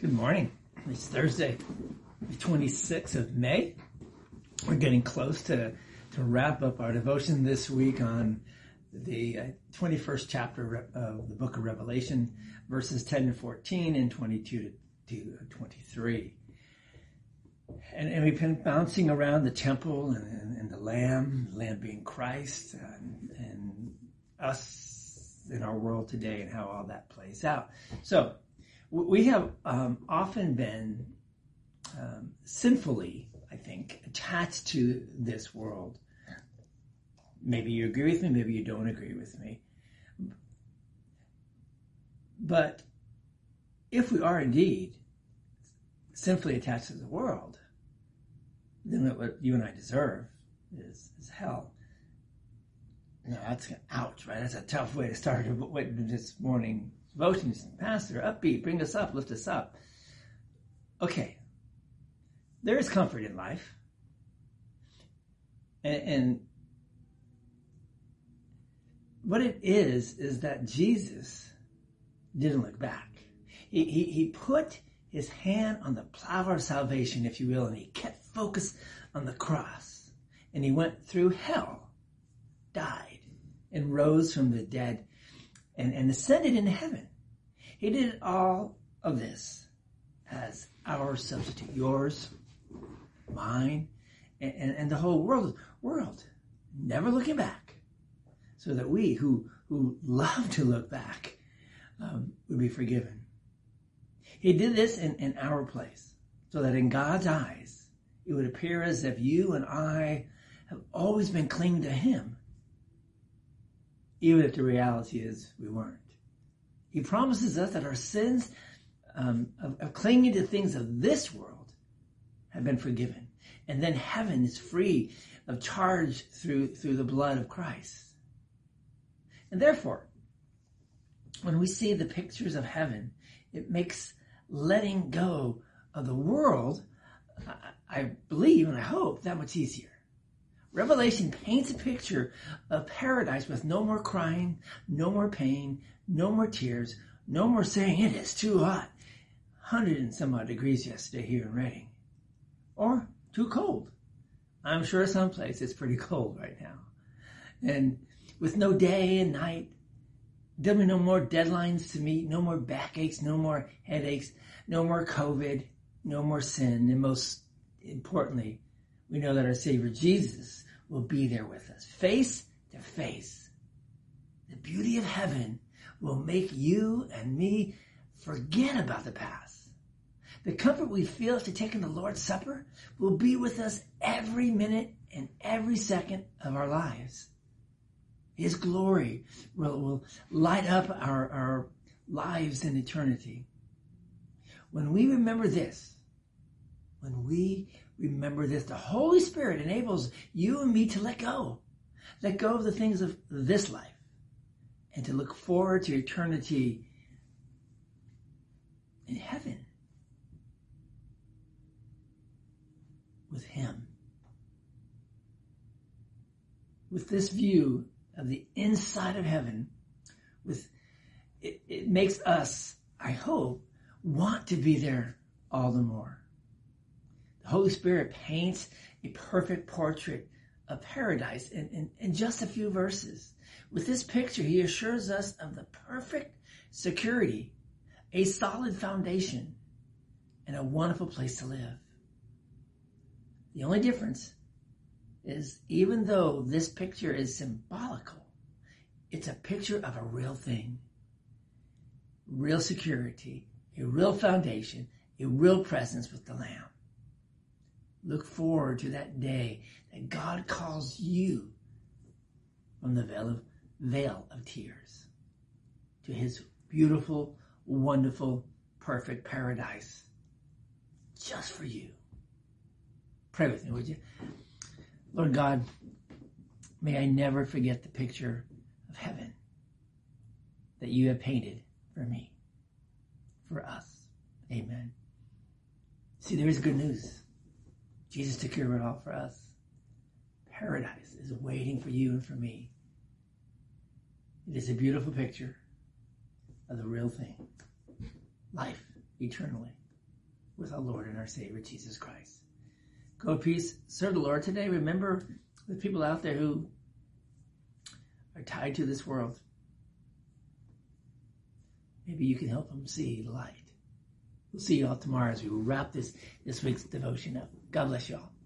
Good morning. It's Thursday, the 26th of May. We're getting close to wrap up our devotion this week on the 21st chapter of the book of Revelation, verses 10 and 14 and 22 to 23. And we've been bouncing around the temple and the Lamb being Christ, and us in our world today and how all that plays out. So we have often been sinfully, I think, attached to this world. Maybe you agree with me, maybe you don't agree with me. But if we are indeed sinfully attached to the world, then what you and I deserve is hell. Now, that's an ouch, right? That's a tough way to start this morning. Devotions, pastor, upbeat, bring us up, lift us up. Okay, there is comfort in life. And what it is that Jesus didn't look back. He put his hand on the plow of salvation, if you will, and he kept focused on the cross. And he went through hell, died, and rose from the dead, and ascended into heaven. He did all of this as our substitute, yours, mine, and the whole world, never looking back, so that we who love to look back would be forgiven. He did this in our place, so that in God's eyes, it would appear as if you and I have always been clinging to him, even if the reality is we weren't. He promises us that our sins of clinging to things of this world have been forgiven. And then heaven is free of charge through the blood of Christ. And therefore, when we see the pictures of heaven, it makes letting go of the world, I believe and I hope, that much easier. Revelation paints a picture of paradise with no more crying, no more pain, no more tears, no more saying, it is too hot. 100 and some odd degrees yesterday here in Reading. Or too cold. I'm sure someplace it's pretty cold right now. And with no day and night, there'll be no more deadlines to meet, no more backaches, no more headaches, no more COVID, no more sin, and most importantly, we know that our Savior Jesus will be there with us, face to face. The beauty of heaven will make you and me forget about the past. The comfort we feel after taking the Lord's Supper will be with us every minute and every second of our lives. His glory will light up our lives in eternity. When we remember this, the Holy Spirit enables you and me to let go of the things of this life and to look forward to eternity in heaven with him. With this view of the inside of heaven, it makes us, I hope, want to be there all the more. Holy Spirit paints a perfect portrait of paradise in just a few verses. With this picture, he assures us of the perfect security, a solid foundation, and a wonderful place to live. The only difference is, even though this picture is symbolical, it's a picture of a real thing. Real security, a real foundation, a real presence with the Lamb. Look forward to that day that God calls you from the veil of tears to his beautiful, wonderful, perfect paradise just for you. Pray with me, would you? Lord God, may I never forget the picture of heaven that you have painted for me, for us. Amen. See, there is good news. Jesus took care of it all for us. Paradise is waiting for you and for me. It is a beautiful picture of the real thing. Life eternally. with our Lord and our Savior, Jesus Christ. Go in peace. Serve the Lord today. Remember the people out there who are tied to this world. Maybe you can help them see the light. We'll see you all tomorrow as we wrap this week's devotion up. God bless you all.